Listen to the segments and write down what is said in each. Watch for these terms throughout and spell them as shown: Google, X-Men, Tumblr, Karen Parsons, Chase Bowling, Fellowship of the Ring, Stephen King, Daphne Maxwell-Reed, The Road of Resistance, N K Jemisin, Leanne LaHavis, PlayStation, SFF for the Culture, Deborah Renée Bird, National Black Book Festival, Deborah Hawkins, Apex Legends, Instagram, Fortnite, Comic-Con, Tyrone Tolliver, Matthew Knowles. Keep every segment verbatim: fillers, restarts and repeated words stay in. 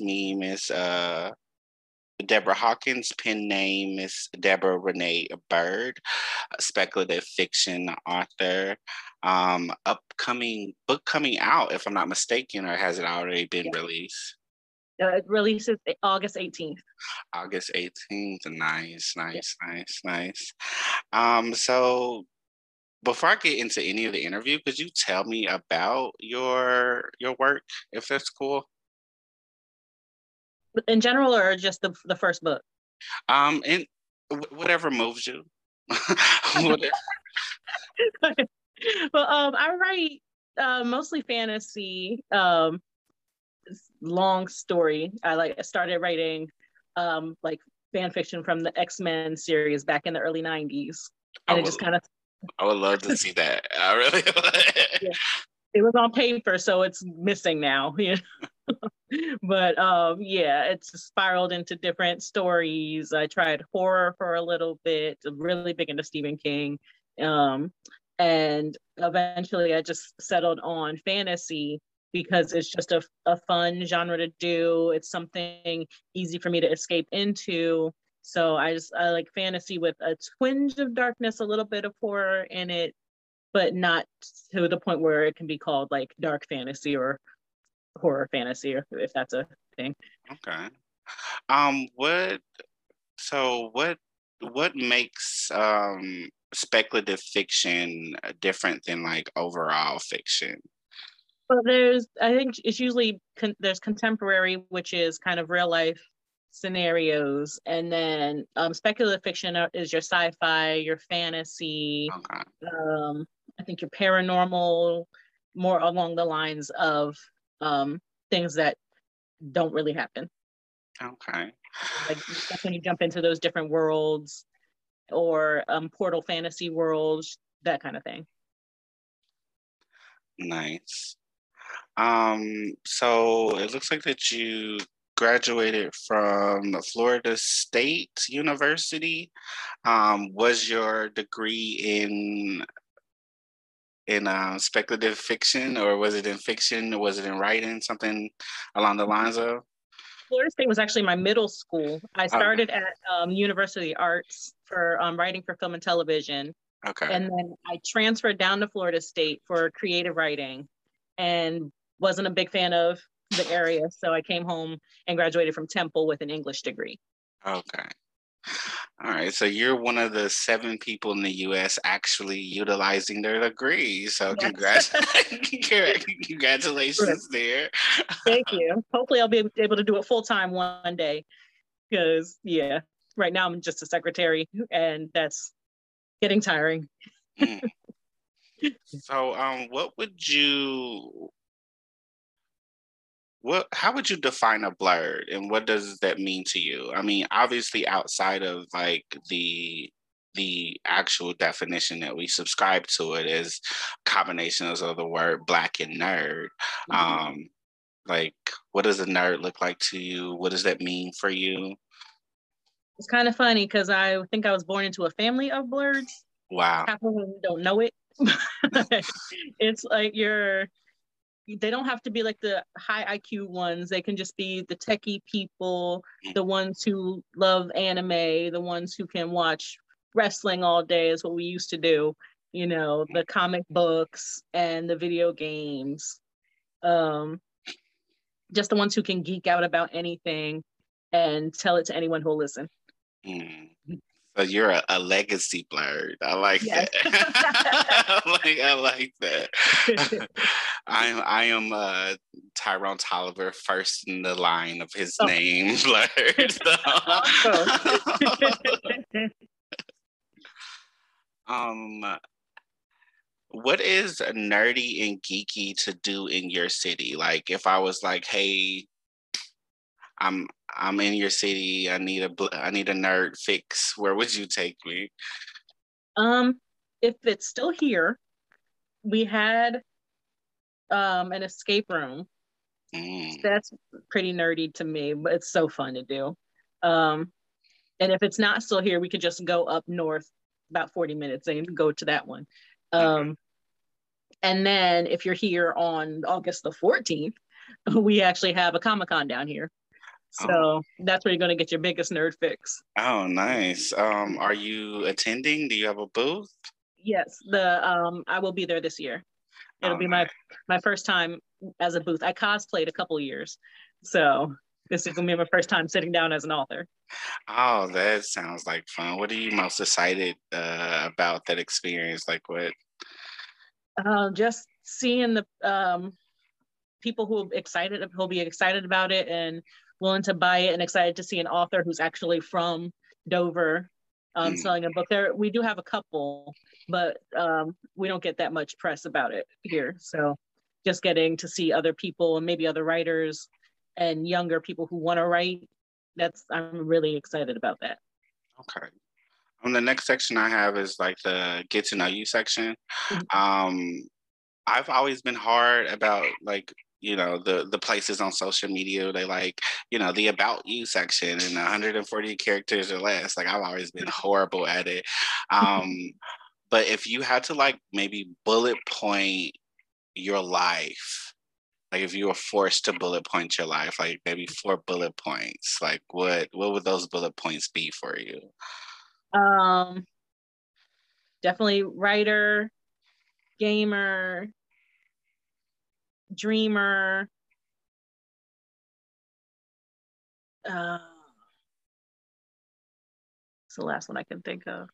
name is uh, Deborah Hawkins, pen name is Deborah Renee Bird, a speculative fiction author. Um, upcoming book coming out, if I'm not mistaken, or has it already been yeah. released? Uh, it releases August eighteenth. August eighteenth. Nice, nice, yeah. nice, nice. Um, so before I get into any of the interview, could you tell me about your your work, if that's cool? In general, or just the the first book? Um, and whatever moves you. whatever. Okay. Well, um, I write uh, mostly fantasy. Um, long story. I like started writing um, like fan fiction from the X-Men series back in the early nineties, and would, it just kind of. I would love to see that. I really would. Yeah. It was on paper, so it's missing now. You know? But um, yeah, it's spiraled into different stories. I tried horror for a little bit. I'm really big into Stephen King. Um, And eventually I just settled on fantasy because it's just a, a fun genre to do. It's something easy for me to escape into. So I just, I like fantasy with a twinge of darkness, a little bit of horror in it, but not to the point where it can be called like dark fantasy or horror fantasy, or if that's a thing. Okay. Um, what, so what, what makes, um, speculative fiction different than like overall fiction? Well, there's, I think it's usually con there's contemporary, which is kind of real life scenarios, and then um, speculative fiction is your sci-fi, your fantasy. Okay. Um, I think your paranormal, more along the lines of um, things that don't really happen. Okay. Like that's when you jump into those different worlds. Or um, portal fantasy worlds, that kind of thing. Nice. Um, so it looks like that you graduated from Florida State University. Um, was your degree in in uh, speculative fiction, or was it in fiction, or was it in writing, something along the lines of? Florida State was actually my middle school. I started okay. at um, University of the Arts for um, writing for film and television. Okay. And then I transferred down to Florida State for creative writing and wasn't a big fan of the area. So I came home and graduated from Temple with an English degree. Okay. All right. So you're one of the seven people in the U S actually utilizing their degree. So yes. congrats. Congratulations there. Thank you. Hopefully I'll be able to do it full time one day. Because yeah, right now I'm just a secretary and that's getting tiring. Mm. So um, what would you, What, how would you define a blurred, and what does that mean to you? I mean, obviously outside of like the the actual definition that we subscribe to, it is combinations of the word Black and nerd. Mm-hmm. Um, like, what does a nerd look like to you? What does that mean for you? It's kind of funny because I think I was born into a family of blurreds. Wow. Half of them don't know it. It's like you're... They don't have to be like the high I Q ones. They can just be the techie people, the ones who love anime, the ones who can watch wrestling all day is what we used to do. You know, the comic books and the video games. Um, just the ones who can geek out about anything and tell it to anyone who'll listen. Mm. So you're a, a legacy blurred. I like yes. that. I, like, I like that. I am I am uh, Tyrone Tolliver, first in the line of his oh. name blurred. So. um, what is nerdy and geeky to do in your city? Like, if I was like, hey, I'm I'm in your city. I need a I need a nerd fix. Where would you take me? Um, if it's still here, we had um an escape room. Mm. So that's pretty nerdy to me, but it's so fun to do. Um, and if it's not still here, we could just go up north about forty minutes and go to that one. Um, mm. And then if you're here on August the fourteenth, we actually have a Comic-Con down here. So that's where you're going to get your biggest nerd fix. Oh, nice. Um, are you attending? Do you have a booth? Yes, the um, I will be there this year. It'll oh, be my, nice. my first time as a booth. I cosplayed a couple years, so this is going to be my first time sitting down as an author. Oh, that sounds like fun. What are you most excited uh, about that experience? Like what? Uh, just seeing the um, people who are excited, who'll be excited about it and willing to buy it, and excited to see an author who's actually from Dover um, mm. selling a book there. We do have a couple, but um, we don't get that much press about it here. So just getting to see other people and maybe other writers and younger people who want to write, that's, I'm really excited about that. Okay. Um, the next section I have is like the get to know you section. Mm-hmm. Um, I've always been hard about like, you know, the the places on social media, they like, you know, the about you section and one hundred forty characters or less. Like I've always been horrible at it. Um, but if you had to like maybe bullet point your life, like if you were forced to bullet point your life, like maybe four bullet points, like what what would those bullet points be for you? Um, definitely writer, gamer, dreamer, uh, it's the last one I can think of.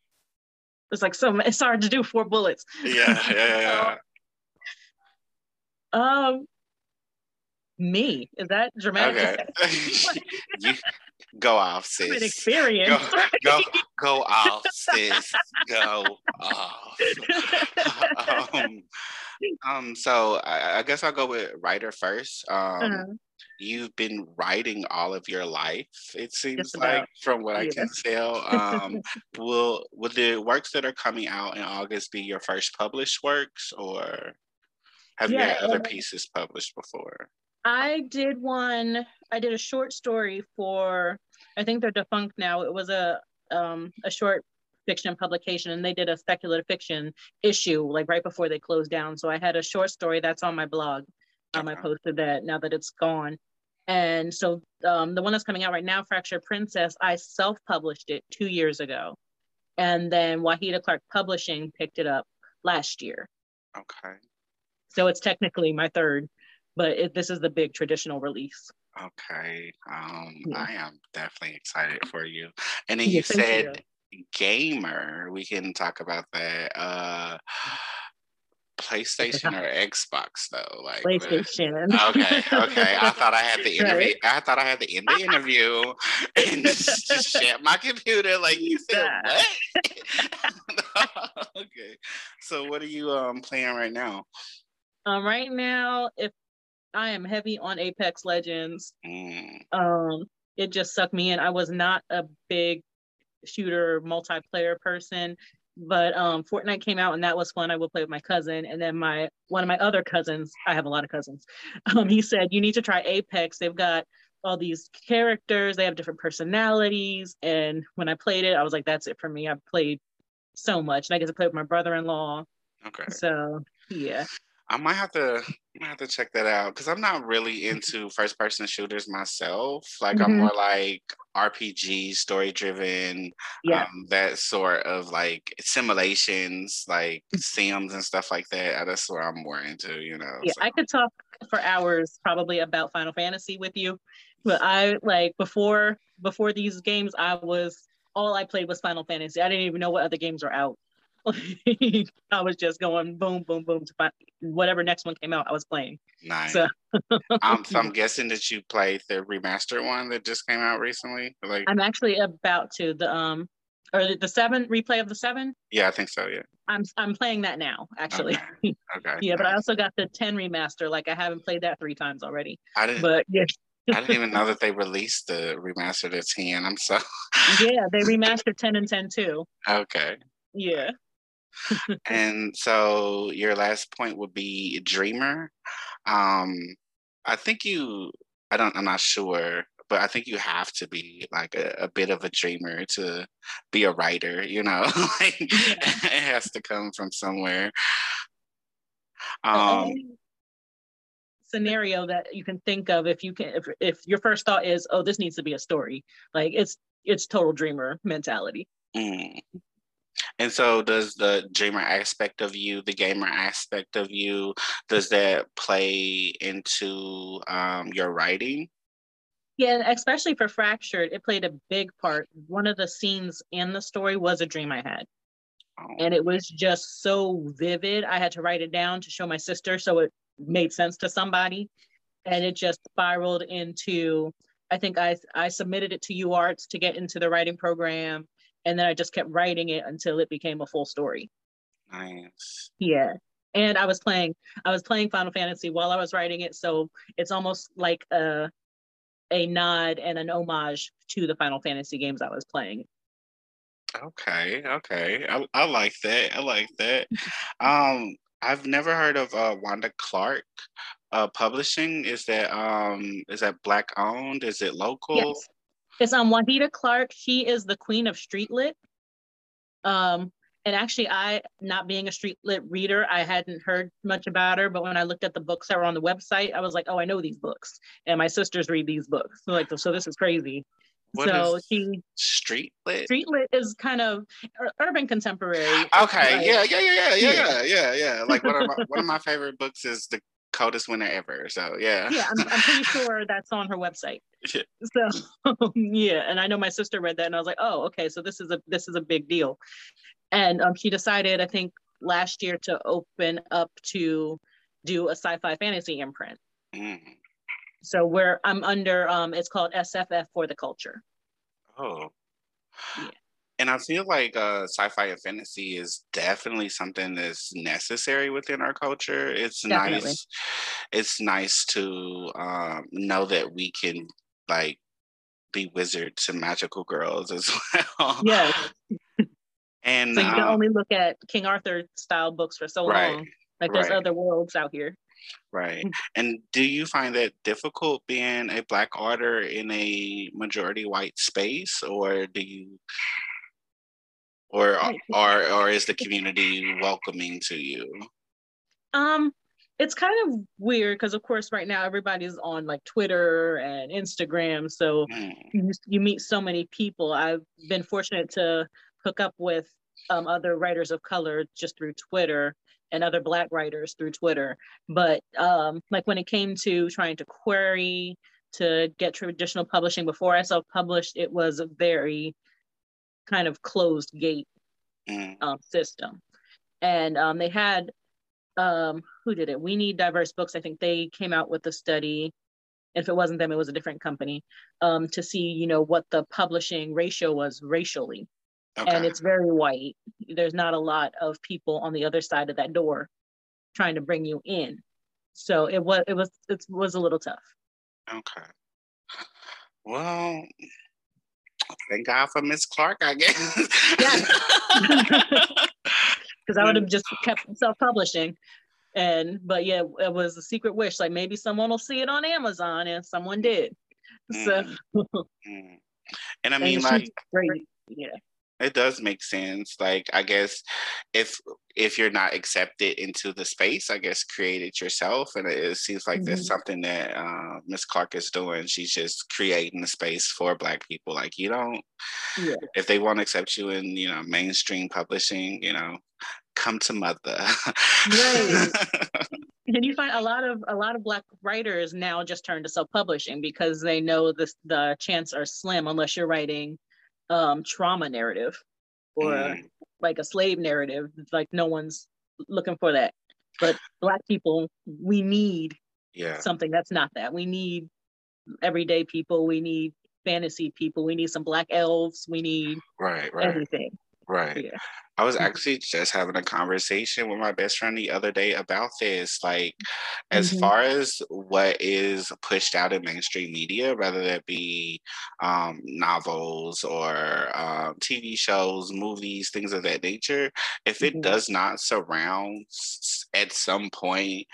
It's like so it's hard to do four bullets. Yeah, yeah, yeah. Um, me, is that dramatic? Okay. You, go off, sis. An experience. Go, go, go off, sis. Go off. um, um. So I, I guess I'll go with writer first. Um, uh-huh. You've been writing all of your life, it seems like, from what yeah. I can tell. Um, will will the works that are coming out in August be your first published works, or have yeah, you had other pieces published before? I did one, I did a short story for, I think they're defunct now. It was a um, a short fiction publication, and they did a speculative fiction issue like right before they closed down. So I had a short story that's on my blog. Um, I posted that now that it's gone. And so um, the one that's coming out right now, Fractured Princess, I self-published it two years ago. And then Wahida Clark Publishing picked it up last year. Okay. So it's technically my third, but it, this is the big traditional release. Okay. Um, yeah. I am definitely excited for you. And then you yes, said you. gamer. We can talk about that. Uh, PlayStation or Xbox though? Like PlayStation. But, okay. Okay. I thought I had the interview. Right. I thought I had to end the interview and just, just shut my computer. Like you said, what? Okay. So what are you um playing right now? Um, right now, if I am heavy on Apex Legends, mm. um, it just sucked me in. I was not a big shooter multiplayer person, but um, Fortnite came out and that was fun. I would play with my cousin, and then my one of my other cousins. I have a lot of cousins. Um, he said you need to try Apex. They've got all these characters. They have different personalities. And when I played it, I was like, that's it for me. I've played so much, and I get to play with my brother-in-law. Okay. So yeah. I might have to might have to check that out, because I'm not really into first person shooters myself. Like mm-hmm. I'm more like R P G, story driven, yeah. um, that sort of like simulations, like sims and stuff like that. That's what I'm more into, you know. Yeah, so. I could talk for hours probably about Final Fantasy with you, but I like before before these games, I was all I played was Final Fantasy. I didn't even know what other games were out. I was just going boom, boom, boom to find whatever next one came out. I was playing. Nice. So. I'm, so I'm guessing that you played the remastered one that just came out recently. Like I'm actually about to the um or the, the seven replay of the seven. Yeah, I think so. Yeah. I'm I'm playing that now actually. Okay. okay yeah, nice. But I also got the ten remaster. Like I haven't played that three times already. I didn't. But yeah. I didn't even know that they released the remastered of ten. I'm so. Yeah, they remastered ten and ten too. Okay. Yeah. And so your last point would be dreamer. um I think you I don't I'm not sure, but I think you have to be like a, a bit of a dreamer to be a writer, you know. Like yeah. It has to come from somewhere. um scenario that you can think of, if you can, if, if your first thought is, oh, this needs to be a story, like it's it's total dreamer mentality. Mm. And so does the dreamer aspect of you, the gamer aspect of you, does that play into um, your writing? Yeah, and especially for Fractured, it played a big part. One of the scenes in the story was a dream I had. Oh. And it was just so vivid. I had to write it down to show my sister so it made sense to somebody. And it just spiraled into, I think I, I submitted it to U Arts to get into the writing program. And then I just kept writing it until it became a full story. Nice. Yeah. And I was playing, I was playing Final Fantasy while I was writing it. So it's almost like a, a nod and an homage to the Final Fantasy games I was playing. Okay. Okay. I, I like that. I like that. um, I've never heard of uh, Wahida Clark uh, Publishing. Is that, um, is that Black owned? Is it local? Yes. It's um, Wahida Clark. She is the queen of street lit. Um, and actually, I, not being a street lit reader, I hadn't heard much about her. But when I looked at the books that were on the website, I was like, oh, I know these books. And my sisters read these books. So, like, so this is crazy. What so is she, street lit? Street lit is kind of urban contemporary. Okay. Like, yeah, yeah, yeah, yeah, yeah, yeah, yeah. Like one of my, one of my favorite books is The Coldest Winter Ever. So yeah. Yeah, I'm, I'm pretty sure that's on her website. Yeah. So yeah, and I know my sister read that, and I was like, oh, okay, so this is a this is a big deal. And um, she decided, I think, last year to open up to do a sci-fi fantasy imprint. Mm. So where I'm under, um, it's called S F F for the Culture. Oh. Yeah. And I feel like uh, sci-fi and fantasy is definitely something that's necessary within our culture. It's definitely nice. It's nice to um, know that we can, like, be wizards and magical girls as well. Yeah. And so you can um, only look at King Arthur style books for so right, long. Like there's right. other worlds out here. Right. And do you find that difficult being a Black author in a majority white space, or do you, or or or is the community welcoming to you? Um, it's kind of weird because, of course, right now everybody's on like Twitter and Instagram, so mm. you, you meet so many people. I've been fortunate to hook up with um, other writers of color just through Twitter, and other Black writers through Twitter. But um, like when it came to trying to query, to get traditional publishing before I self-published, it was a very kind of closed gate um, system. And um, they had, um, who did it? We Need Diverse Books. I think they came out with a study. If it wasn't them, it was a different company, um, to see, you know, what the publishing ratio was racially. Okay. And it's very white. There's not a lot of people on the other side of that door trying to bring you in. So it was it was it was a little tough. Okay. Well, thank God for Miss Clark, I guess. Yeah. Because I would have just kept self-publishing. And but yeah, it was a secret wish. Like maybe someone will see it on Amazon, and someone did. Mm. So mm. And I mean, and like great. Yeah. It does make sense. Like, I guess if if you're not accepted into the space, I guess create it yourself. And it, it seems like mm-hmm. that's something that uh, Miss Clark is doing. She's just creating the space for Black people. Like, you don't, yeah. if they won't accept you in, you know, mainstream publishing, you know, come to Mother. Right. And you find a lot of a lot of Black writers now just turn to self-publishing because they know this, the chance are slim unless you're writing Um, trauma narrative or mm. like a slave narrative. Like no one's looking for that, but Black people, we need yeah. something that's not that. We need everyday people, we need fantasy people, we need some Black elves, we need right, right. everything. Right. Yeah. I was actually just having a conversation with my best friend the other day about this. Like, as mm-hmm. far as what is pushed out in mainstream media, whether that be um, novels or uh, T V shows, movies, things of that nature, if it mm-hmm. does not surround at some point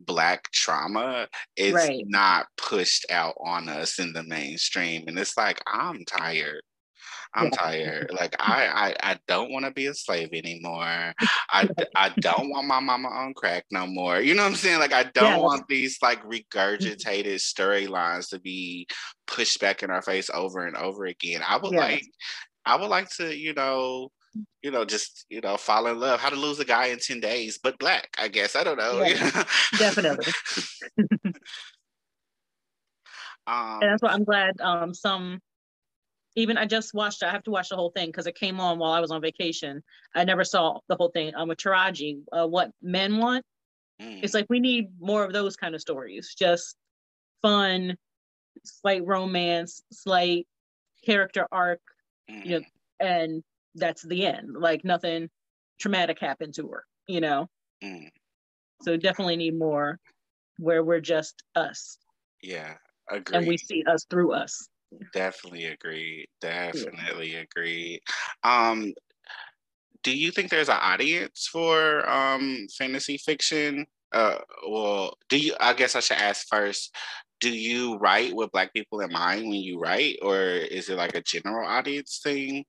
Black trauma, it's right. not pushed out on us in the mainstream. And it's like, I'm tired. I'm yeah. tired. Like, I, I, I don't want to be a slave anymore. I, I don't want my mama on crack no more. You know what I'm saying? Like, I don't yeah. want these, like, regurgitated storylines to be pushed back in our face over and over again. I would yeah. like, I would like to, you know, you know, just, you know, fall in love. How to Lose a Guy in ten days, but Black, I guess. I don't know. Yeah. Definitely. Um, and that's why I'm glad um, some, even I just watched, I have to watch the whole thing because it came on while I was on vacation. I never saw the whole thing. Um, with Taraji, uh, What Men Want. Mm. It's like, we need more of those kind of stories. Just fun, slight romance, slight character arc, mm. you know, and that's the end. Like, nothing traumatic happened to her, you know? Mm. So definitely need more where we're just us. Yeah. Agreed. And we see us through us. Definitely agree. Definitely yeah. agree. Um, do you think there's an audience for um, fantasy fiction? Uh, well, do you? I guess I should ask first. Do you write with Black people in mind when you write, or is it like a general audience thing?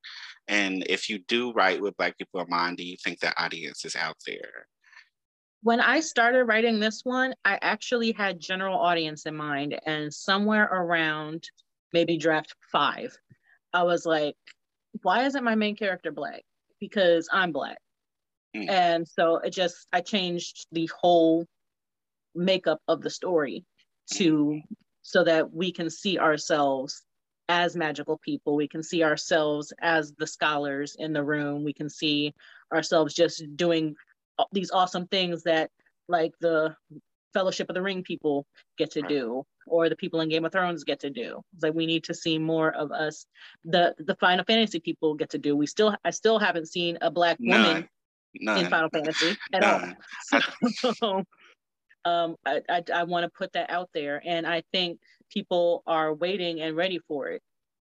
And if you do write with Black people in mind, do you think that audience is out there? When I started writing this one, I actually had general audience in mind, and somewhere around maybe draft five, I was like, why isn't my main character Black? Because I'm Black. Mm. And so it just, I changed the whole makeup of the story to, so that we can see ourselves as magical people. We can see ourselves as the scholars in the room. We can see ourselves just doing these awesome things that, like, the Fellowship of the Ring people get to do, or the people in Game of Thrones get to do. It's like, we need to see more of us. The the Final Fantasy people get to do. We still, I still haven't seen a Black woman None. None. in Final Fantasy at None. all. So, um, I I, I want to put that out there, and I think people are waiting and ready for it.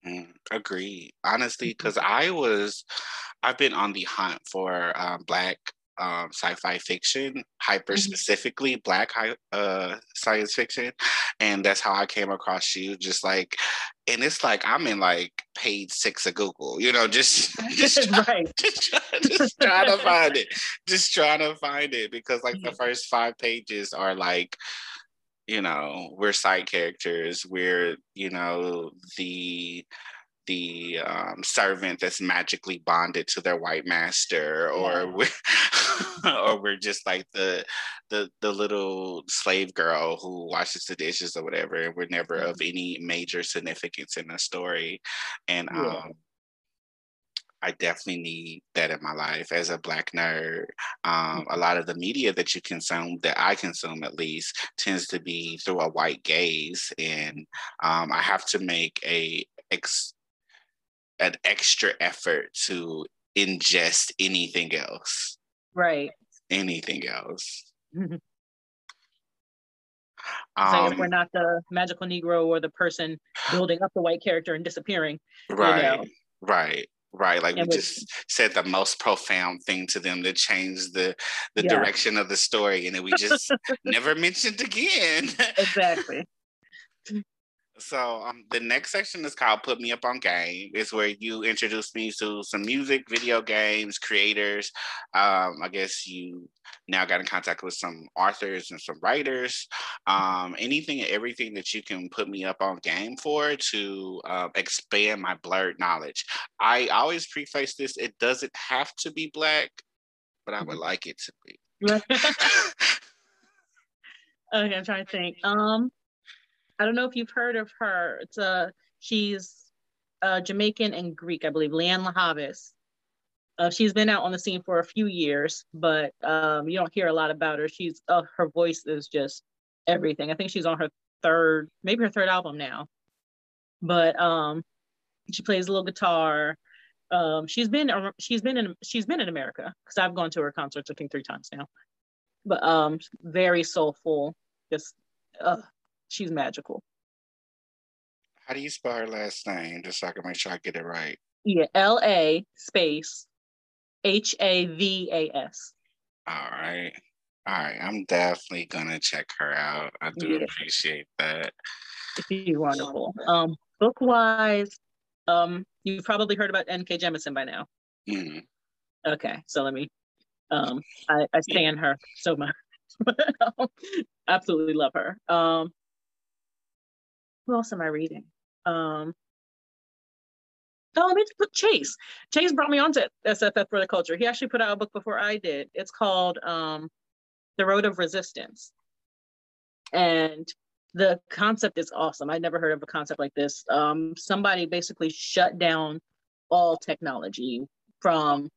Mm, agreed, honestly, because I was, I've been on the hunt for uh, Black Um, sci-fi fiction, hyper specifically mm-hmm. Black uh, science fiction, and that's how I came across you. Just like, and it's like I'm in like page six of Google, you know, just just try, right. just, try, just trying to find it, just trying to find it because like mm-hmm. the first five pages are like, you know, we're side characters, we're, you know, the. the um, servant that's magically bonded to their white master, or yeah. we're, or we're just like the, the the little slave girl who washes the dishes or whatever, and we're never mm-hmm. of any major significance in the story. And yeah. um, I definitely need that in my life as a Black nerd. Um, a lot of the media that you consume, that I consume at least, tends to be through a white gaze, and um, I have to make a ex- an extra effort to ingest anything else. Right. Anything else. So um, if we're not the magical Negro or the person building up the white character and disappearing. Right, you know. right, right. Like, and we just we, said the most profound thing to them to change the, the yeah. direction of the story, and then we just never mentioned again. Exactly. So um, the next section is called Put Me Up on Game. It's where you introduce me to some music, video games, creators. Um, I guess you now got in contact with some authors and some writers. Um, anything and everything that you can put me up on game for to uh, expand my blurred knowledge. I always preface this. It doesn't have to be Black, but I would like it to be. Okay, I'm trying to think. Um. I don't know if you've heard of her. It's a, she's uh, Jamaican and Greek, I believe, Leanne LaHavis. Uh, she's been out on the scene for a few years, but um, you don't hear a lot about her. She's uh, her voice is just everything. I think she's on her third, maybe her third album now. But um, she plays a little guitar. Um, she's been she's been in she's been in America because I've gone to her concerts I think three times now. But um, very soulful, just. Uh, She's magical. How do you spell her last name? Just so I can make sure I get it right. Yeah, L A space H A V A S. All right. All right. I'm definitely going to check her out. I do yeah. appreciate that. She's wonderful. Um, book-wise, um, You've probably heard about N K Jemisin by now. Mm-hmm. Okay, so let me, um, I, I stand her so much. Absolutely love her. Um, who else am I reading? Um, oh, let me put Chase. Chase brought me on to S F F for the Culture. He actually put out a book before I did. It's called um, The Road of Resistance. And the concept is awesome. I'd never heard of a concept like this. Um, somebody basically shut down all technology from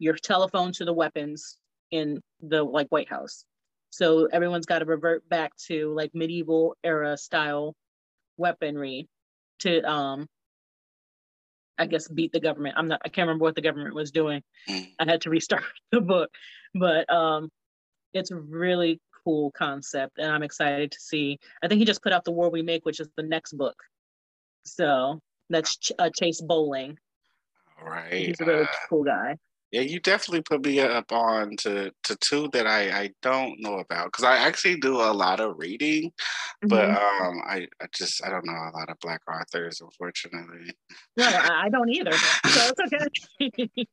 your telephone to the weapons in the like White House. So everyone's got to revert back to like medieval era style weaponry to, um, I guess, beat the government. I'm not, I can't remember what the government was doing. I had to restart the book, but um, it's really cool concept, and I'm excited to see. I think he just put out The War We Make, which is the next book. So that's Ch- uh, Chase Bowling. All right. He's a really uh, cool guy. Yeah, you definitely put me up on to, to two that I, I don't know about, because I actually do a lot of reading, mm-hmm. but um, I, I just, I don't know a lot of Black authors, unfortunately. No, I don't either, so it's okay.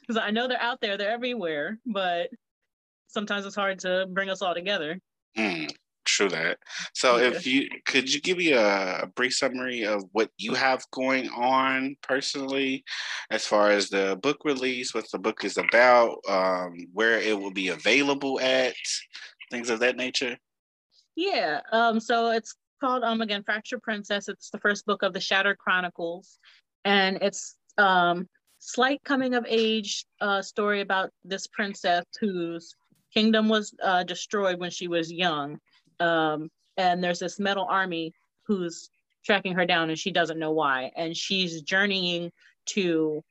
Because I know they're out there, they're everywhere, but sometimes it's hard to bring us all together. Mm, true that. So yeah. if you, could you give me a, a brief summary of what you have going on personally, as far as the book release, what the book is about, um, where it will be available at, things of that nature? Yeah, um, so it's called, um, again, Fractured Princess. It's the first book of the Shattered Chronicles, and it's um, slight coming of age uh, story about this princess who's kingdom was uh, destroyed when she was young, um, and there's this metal army who's tracking her down, and she doesn't know why, and she's journeying to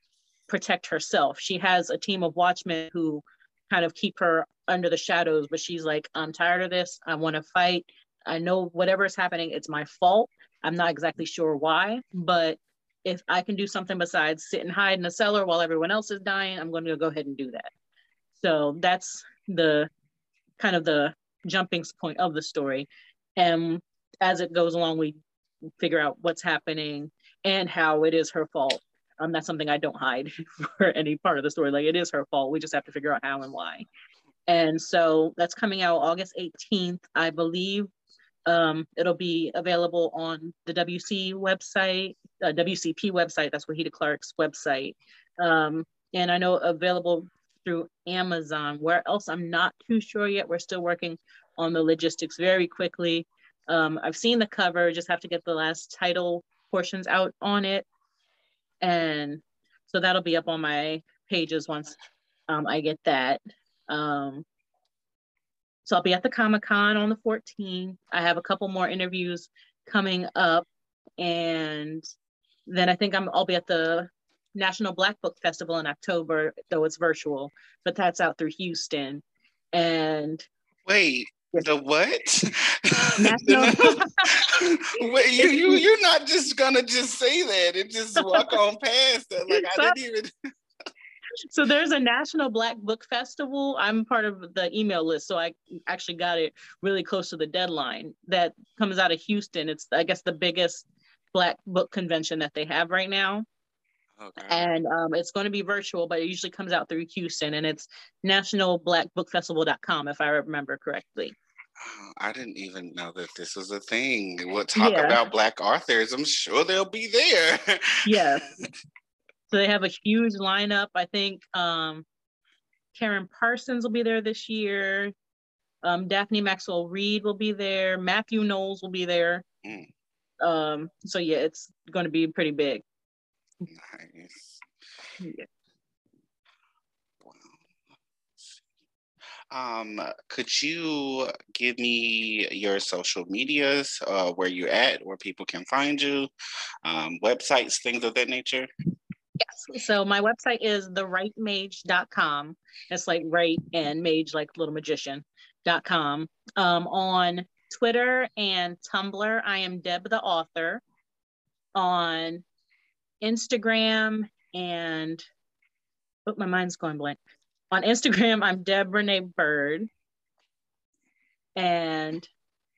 protect herself. She has a team of watchmen who kind of keep her under the shadows, but she's like, I'm tired of this, I want to fight, I know whatever is happening, it's my fault, I'm not exactly sure why, but if I can do something besides sit and hide in a cellar while everyone else is dying, I'm going to go ahead and do that. So that's the kind of the jumping point of the story, and as it goes along we figure out what's happening and how it is her fault. Um that's something I don't hide for any part of the story, like it is her fault, we just have to figure out how and why. And so that's coming out August eighteenth, I believe. Um it'll be available on the W C website, uh, W C P website, that's Wahida Clark's website, um and I know available through Amazon. Where else, I'm not too sure yet. We're still working on the logistics very quickly. Um, I've seen the cover, just have to get the last title portions out on it. And so that'll be up on my pages once um, I get that. Um, so I'll be at the Comic-Con on the fourteenth. I have a couple more interviews coming up. And then I think I'm, I'll be at the National Black Book Festival in October, though it's virtual, but that's out through Houston. And wait, yes. The what? National- wait, you, you, you're not just gonna just say that and just walk on past that. Like, I didn't even. So there's a National Black Book Festival. I'm part of the email list, so I actually got it really close to the deadline. That comes out of Houston. It's, I guess, the biggest Black book convention that they have right now. Okay. And um, it's going to be virtual, but it usually comes out through Houston, and it's national black book festival dot com, if I remember correctly. Oh, I didn't even know that this was a thing. We'll talk yeah. about Black authors. I'm sure they'll be there. Yes. So they have a huge lineup. I think um, Karen Parsons will be there this year. Um, Daphne Maxwell-Reed will be there. Matthew Knowles will be there. Mm. Um, so yeah, it's going to be pretty big. Nice. Yeah. Wow. Um, could you give me your social medias, uh, where you're at, where people can find you, um, websites, things of that nature? Yes. So my website is the right mage dot com. It's like right and mage, like little magician dot com. Um, on Twitter and Tumblr, I am Deb the Author. On Instagram and oh, my mind's going blank. On Instagram, I'm Deb Renee Bird, and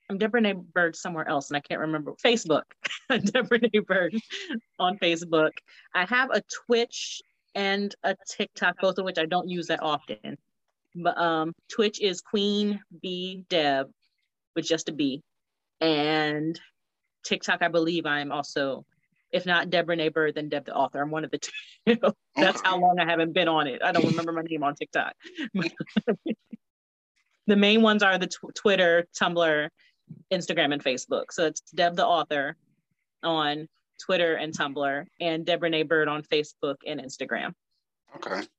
I'm Deb Renee Bird somewhere else, and I can't remember. Facebook, Deb Renee Bird. on Facebook. I have a Twitch and a TikTok, both of which I don't use that often. But um, Twitch is Queen B Deb, with just a B. And TikTok, I believe I'm also, if not Deborah Renée Bird, then Deb the author. I'm one of the two. That's how long I haven't been on it. I don't remember my name on TikTok. The main ones are the tw- Twitter, Tumblr, Instagram, and Facebook. So it's Deb the author on Twitter and Tumblr, and Deborah Renée Bird on Facebook and Instagram. Okay.